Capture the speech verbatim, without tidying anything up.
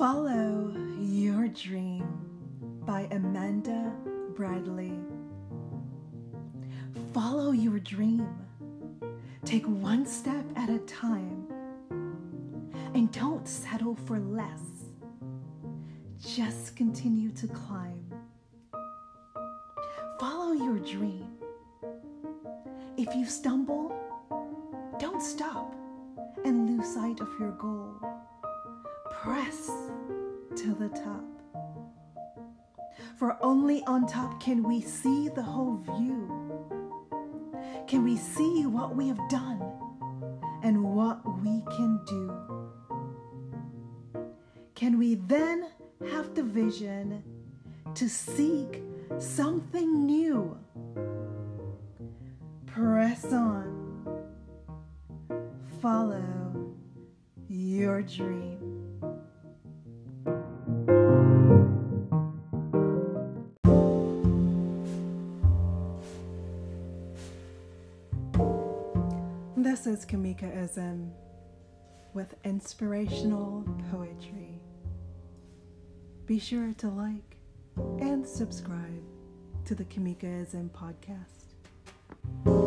Follow Your Dream by Amanda Bradley. Follow your dream. Take one step at a time. And don't settle for less. Just continue to climb. Follow your dream. If you stumble, don't stop and lose sight of your goal. Press to the top. For only on top can we see the whole view. Can we see what we have done and what we can do? Can we then have the vision to seek something new? Press on. Follow your dream. This is Kamekaism with inspirational poetry. Be sure to like and subscribe to the Kamekaism podcast.